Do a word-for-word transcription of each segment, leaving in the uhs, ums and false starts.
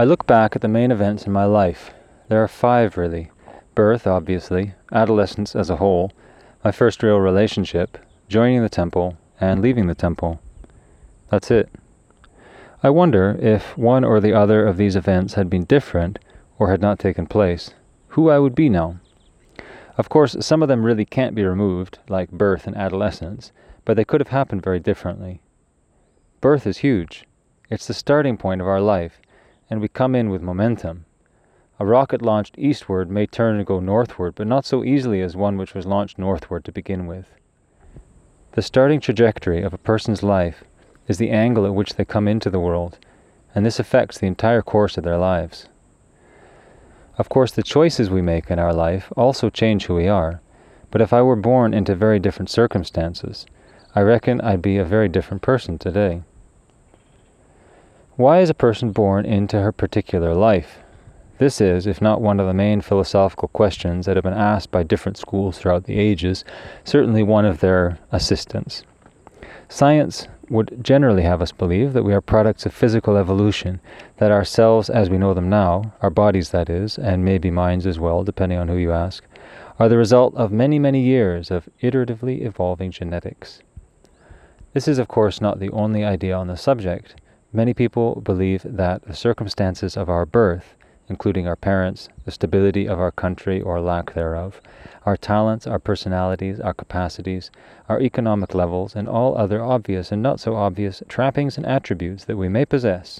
I look back at the main events in my life. There are five, really. Birth, obviously, adolescence as a whole, my first real relationship, joining the temple, and leaving the temple. That's it. I wonder if one or the other of these events had been different or had not taken place, who I would be now. Of course, some of them really can't be removed, like birth and adolescence, but they could have happened very differently. Birth is huge. It's the starting point of our life, and we come in with momentum. A rocket launched eastward may turn and go northward, but not so easily as one which was launched northward to begin with. The starting trajectory of a person's life is the angle at which they come into the world, and this affects the entire course of their lives. Of course, the choices we make in our life also change who we are, but if I were born into very different circumstances, I reckon I'd be a very different person today. Why is a person born into her particular life? This is, if not one of the main philosophical questions that have been asked by different schools throughout the ages, certainly one of their assistants. Science would generally have us believe that we are products of physical evolution, that our selves as we know them now, our bodies that is, and maybe minds as well, depending on who you ask, are the result of many, many years of iteratively evolving genetics. This is, of course, not the only idea on the subject. Many people believe that the circumstances of our birth, including our parents, the stability of our country or lack thereof, our talents, our personalities, our capacities, our economic levels, and all other obvious and not so obvious trappings and attributes that we may possess,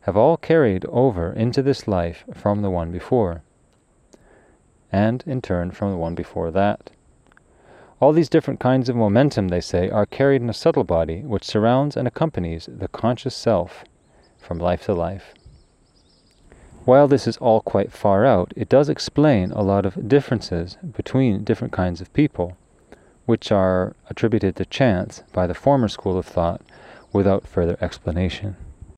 have all carried over into this life from the one before, and in turn from the one before that. All these different kinds of momentum, they say, are carried in a subtle body which surrounds and accompanies the conscious self from life to life. While this is all quite far out, it does explain a lot of differences between different kinds of people, which are attributed to chance by the former school of thought without further explanation.